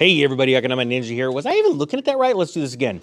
Hey, everybody, Economic Ninja here. Was I even looking at that right? Let's do this again.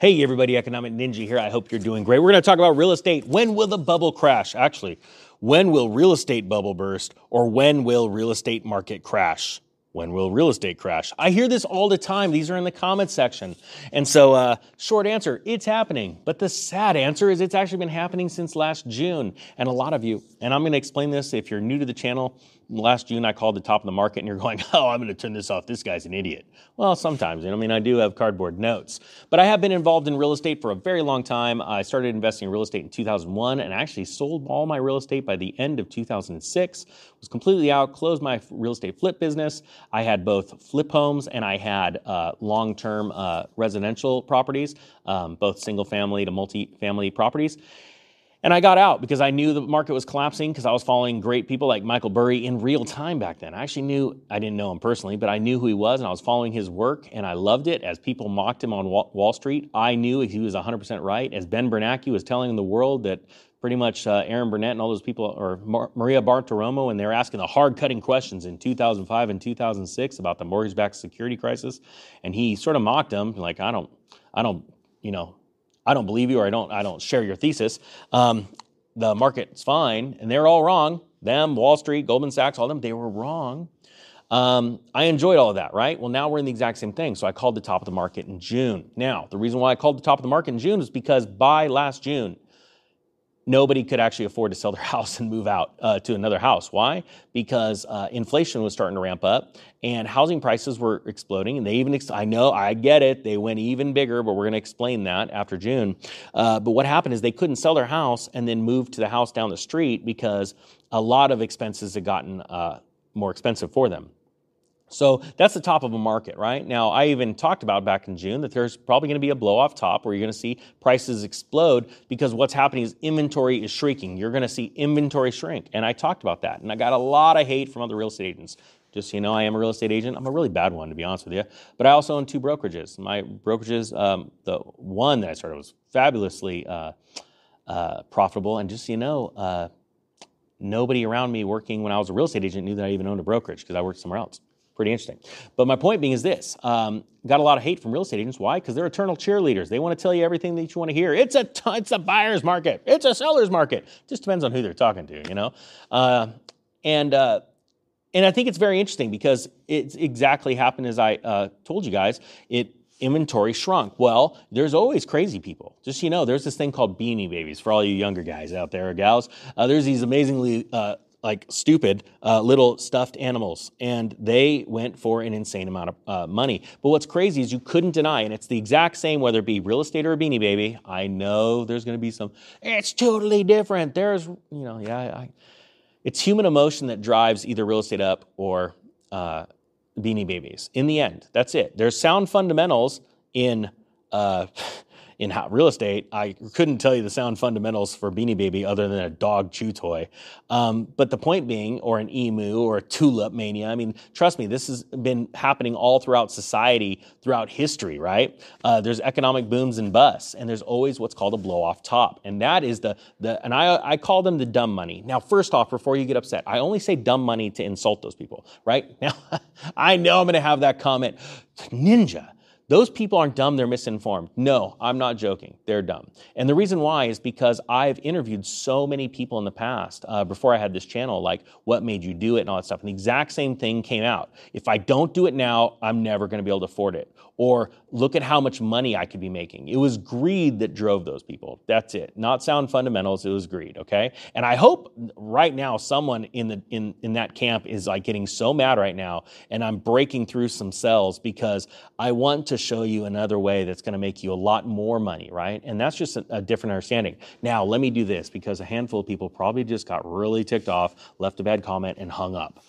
Hey, everybody, Economic Ninja here. I hope you're doing great. We're going to talk about real estate. When will the bubble crash? Actually, when will real estate bubble burst, or when will real estate market crash? When will real estate crash? I hear this all the time. These are in the comments section. And so short answer, it's happening. But the sad answer is it's actually been happening since last June. And a lot of you, and I'm going to explain this if you're new to the channel, last June I called the top of the market and you're going, oh, I'm going to turn this off. This guy's an idiot. Well, sometimes. I mean, I do have cardboard notes. But I have been involved in real estate for a very long time. I started investing in real estate in 2001 and actually sold all my real estate by the end of 2006. Was completely out, closed my real estate flip business. I had both flip homes and I had long-term residential properties, both single-family to multi-family properties. And I got out because I knew the market was collapsing because I was following great people like Michael Burry in real time back then. I actually knew, I didn't know him personally, but I knew who he was and I was following his work and I loved it. As people mocked him on Wall Street, I knew he was 100% right. As Ben Bernanke was telling the world that pretty much Aaron Burnett and all those people, or Maria Bartiromo, and they're asking the hard-cutting questions in 2005 and 2006 about the mortgage-backed security crisis. And he sort of mocked them, like, I don't believe you, or I don't share your thesis. The market's fine, and they're all wrong. Them, Wall Street, Goldman Sachs, all of them, they were wrong. I enjoyed all of that, right? Well, now we're in the exact same thing. So I called the top of the market in June. Now, the reason why I called the top of the market in June is because by last June, nobody could actually afford to sell their house and move out to another house. Why? Because inflation was starting to ramp up and housing prices were exploding. And they even, I know, I get it. They went even bigger, but we're going to explain that after June. But what happened is they couldn't sell their house and then move to the house down the street because a lot of expenses had gotten more expensive for them. So that's the top of a market, right? Now, I even talked about back in June that there's probably going to be a blow-off top where you're going to see prices explode because what's happening is inventory is shrinking. You're going to see inventory shrink. And I talked about that. And I got a lot of hate from other real estate agents. Just so you know, I am a real estate agent. I'm a really bad one, to be honest with you. But I also own two brokerages. My brokerages, the one that I started was fabulously profitable. And just so you know, nobody around me working when I was a real estate agent knew that I even owned a brokerage because I worked somewhere else. Pretty interesting. But my point being is this, got a lot of hate from real estate agents. Why? Because they're eternal cheerleaders. They want to tell you everything that you want to hear. It's a buyer's market. It's a seller's market. Just depends on who they're talking to, you know? And I think it's very interesting because it's exactly happened as I told you guys. Inventory shrunk. Well, there's always crazy people. Just so you know, there's this thing called Beanie Babies for all you younger guys out there or gals. There's these amazingly... stupid little stuffed animals. And they went for an insane amount of money. But what's crazy is you couldn't deny, and it's the exact same, whether it be real estate or a Beanie Baby. I know there's going to be some, it's totally different. There's, you know, yeah. It's human emotion that drives either real estate up or Beanie Babies. In the end, that's it. There's sound fundamentals in real estate. I couldn't tell you the sound fundamentals for Beanie Baby other than a dog chew toy. But the point being, or an emu or a tulip mania, I mean, trust me, this has been happening all throughout society, throughout history, right? There's economic booms and busts, and there's always what's called a blow-off top. And that is I call them the dumb money. Now, first off, before you get upset, I only say dumb money to insult those people, right? Now, I know I'm going to have that comment, Ninja. Those people aren't dumb, they're misinformed. No, I'm not joking. They're dumb. And the reason why is because I've interviewed so many people in the past before I had this channel, like what made you do it and all that stuff. And the exact same thing came out. If I don't do it now, I'm never going to be able to afford it. Or look at how much money I could be making. It was greed that drove those people. That's it. Not sound fundamentals. It was greed, okay? And I hope right now someone in that camp is like getting so mad right now, and I'm breaking through some cells because I want to show you another way that's going to make you a lot more money, right? And that's just a different understanding. Now, let me do this because a handful of people probably just got really ticked off, left a bad comment, and hung up.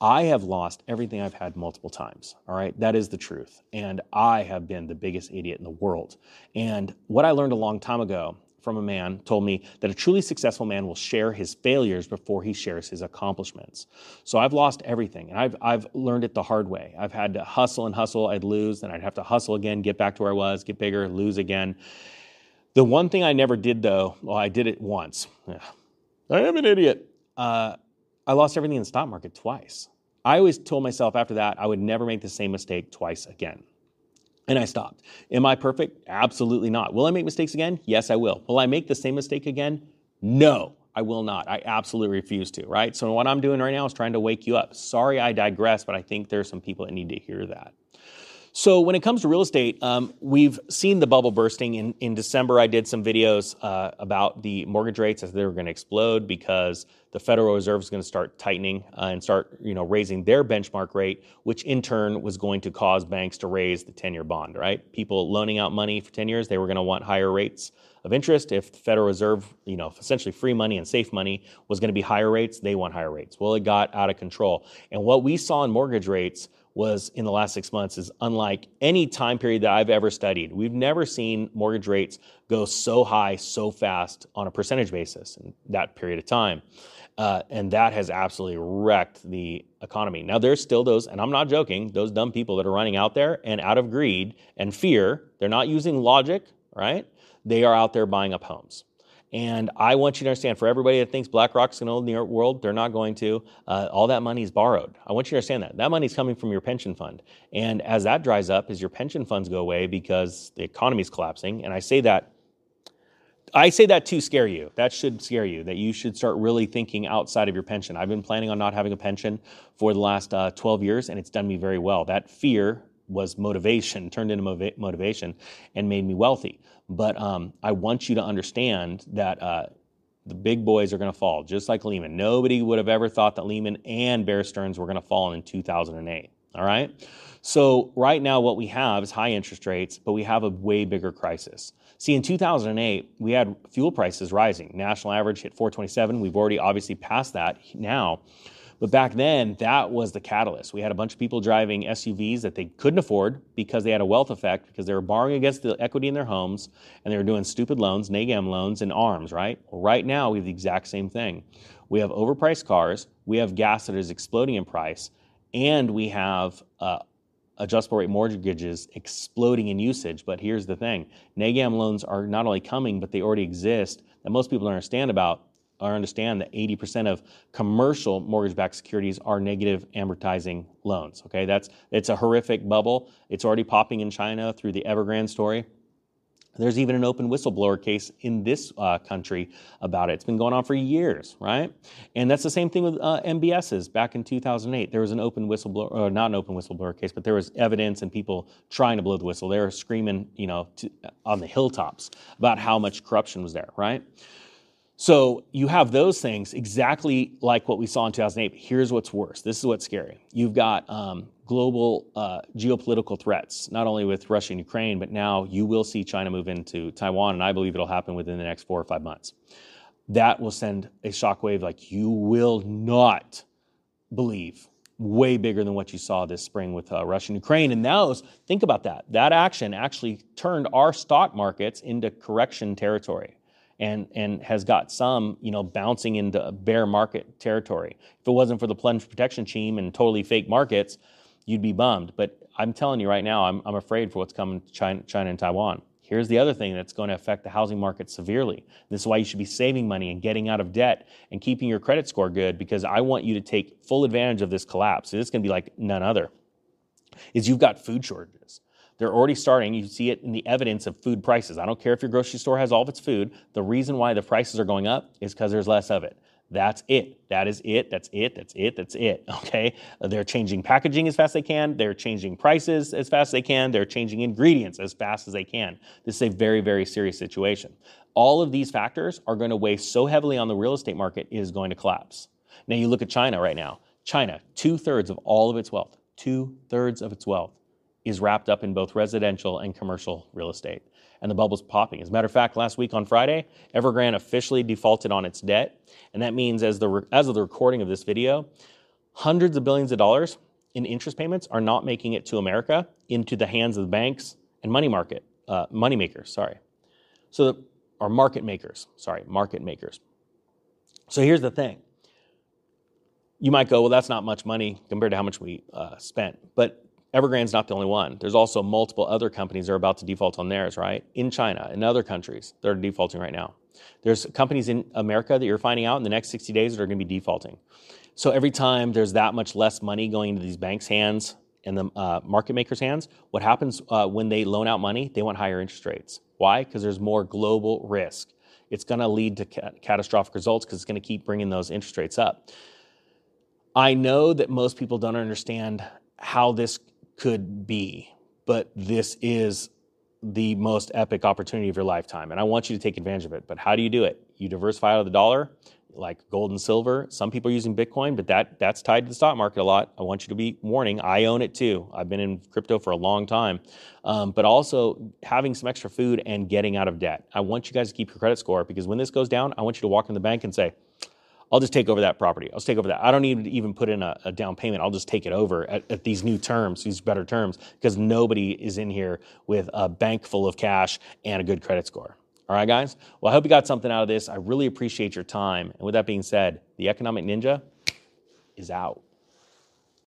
I have lost everything I've had multiple times, all right? That is the truth. And I have been the biggest idiot in the world. And what I learned a long time ago from a man told me that a truly successful man will share his failures before he shares his accomplishments. So I've lost everything, and I've learned it the hard way. I've had to hustle and hustle. I'd lose, then I'd have to hustle again, get back to where I was, get bigger, lose again. The one thing I never did, though, well, I did it once. I am an idiot. I lost everything in the stock market twice. I always told myself after that I would never make the same mistake twice again. And I stopped. Am I perfect? Absolutely not. Will I make mistakes again? Yes, I will. Will I make the same mistake again? No, I will not. I absolutely refuse to, right? So what I'm doing right now is trying to wake you up. Sorry I digress, but I think there are some people that need to hear that. So when it comes to real estate, we've seen the bubble bursting. In December, I did some videos about the mortgage rates as they were going to explode because the Federal Reserve is going to start tightening and start, raising their benchmark rate, which in turn was going to cause banks to raise the 10-year bond, right? People loaning out money for 10 years, they were going to want higher rates of interest. If the Federal Reserve, essentially free money and safe money was going to be higher rates, they want higher rates. Well, it got out of control. And what we saw in mortgage rates was in the last 6 months is unlike any time period that I've ever studied. We've never seen mortgage rates go so high, so fast on a percentage basis in that period of time. And that has absolutely wrecked the economy. Now, there's still those, and I'm not joking, those dumb people that are running out there and out of greed and fear, they're not using logic, right? They are out there buying up homes. And I want you to understand, for everybody that thinks BlackRock's going to own the world, they're not going to. All that money is borrowed. I want you to understand that. That money's coming from your pension fund. And as that dries up, as your pension funds go away because the economy's collapsing, and I say that to scare you. That should scare you, that you should start really thinking outside of your pension. I've been planning on not having a pension for the last 12 years, and it's done me very well. That fear was motivation, turned into motivation, and made me wealthy. But I want you to understand that the big boys are going to fall, just like Lehman. Nobody would have ever thought that Lehman and Bear Stearns were going to fall in 2008, all right? So right now what we have is high interest rates, but we have a way bigger crisis. See, in 2008, we had fuel prices rising. National average hit $4.27. We've already obviously passed that now. But back then, that was the catalyst. We had a bunch of people driving SUVs that they couldn't afford because they had a wealth effect, because they were borrowing against the equity in their homes, and they were doing stupid loans, NAGAM loans, and ARMs, right? Well, right now, we have the exact same thing. We have overpriced cars, we have gas that is exploding in price, and we have adjustable rate mortgages exploding in usage. But here's the thing. NAGAM loans are not only coming, but they already exist, that most people don't understand about. I understand that 80% of commercial mortgage-backed securities are negative amortizing loans. Okay, it's a horrific bubble. It's already popping in China through the Evergrande story. There's even an open whistleblower case in this country about it. It's been going on for years, right? And that's the same thing with MBSs back in 2008. There was an open whistleblower, or not an open whistleblower case, but there was evidence and people trying to blow the whistle. They were screaming, on the hilltops about how much corruption was there, right? So you have those things exactly like what we saw in 2008. But here's what's worse. This is what's scary. You've got global geopolitical threats, not only with Russia and Ukraine, but now you will see China move into Taiwan, and I believe it'll happen within the next 4 or 5 months. That will send a shockwave like you will not believe, way bigger than what you saw this spring with Russia and Ukraine. And those, think about that. That action actually turned our stock markets into correction territory. And has got some, bouncing into bear market territory. If it wasn't for the Plunge Protection Team and totally fake markets, you'd be bummed. But I'm telling you right now, I'm afraid for what's coming to China and Taiwan. Here's the other thing that's going to affect the housing market severely. This is why you should be saving money and getting out of debt and keeping your credit score good, because I want you to take full advantage of this collapse. This is going to be like none other. Is you've got food shortages. They're already starting. You see it in the evidence of food prices. I don't care if your grocery store has all of its food. The reason why the prices are going up is because there's less of it. That's it. That is it. That's it. That's it. That's it. Okay? They're changing packaging as fast as they can. They're changing prices as fast as they can. They're changing ingredients as fast as they can. This is a very, very serious situation. All of these factors are going to weigh so heavily on the real estate market, it is going to collapse. Now, you look at China right now. China, 2/3 of all of its wealth, 2/3 of its wealth is wrapped up in both residential and commercial real estate. And the bubble's popping. As a matter of fact, last week on Friday, Evergrande officially defaulted on its debt. And that means as of the recording of this video, hundreds of billions of dollars in interest payments are not making it to America, into the hands of the banks and market makers. So here's the thing. You might go, well, that's not much money compared to how much we spent. But Evergrande's not the only one. There's also multiple other companies that are about to default on theirs, right? In China, in other countries, they're defaulting right now. There's companies in America that you're finding out in the next 60 days that are going to be defaulting. So every time there's that much less money going into these banks' hands and the market makers' hands, what happens when they loan out money? They want higher interest rates. Why? Because there's more global risk. It's going to lead to catastrophic results because it's going to keep bringing those interest rates up. I know that most people don't understand how this could be, but this is the most epic opportunity of your lifetime, and I want you to take advantage of it. But how do you do it? You diversify out of the dollar, like gold and silver. Some people are using Bitcoin, but that's tied to the stock market a lot. I want you to be warning. I own it too. I've been in crypto for a long time. But also having some extra food and getting out of debt. I want you guys to keep your credit score, because when this goes down, I want you to walk into the bank and say, I'll just take over that property. I'll just take over that. I don't need to even put in a down payment. I'll just take it over at these new terms, these better terms, because nobody is in here with a bank full of cash and a good credit score. All right, guys? Well, I hope you got something out of this. I really appreciate your time. And with that being said, the Economic Ninja is out.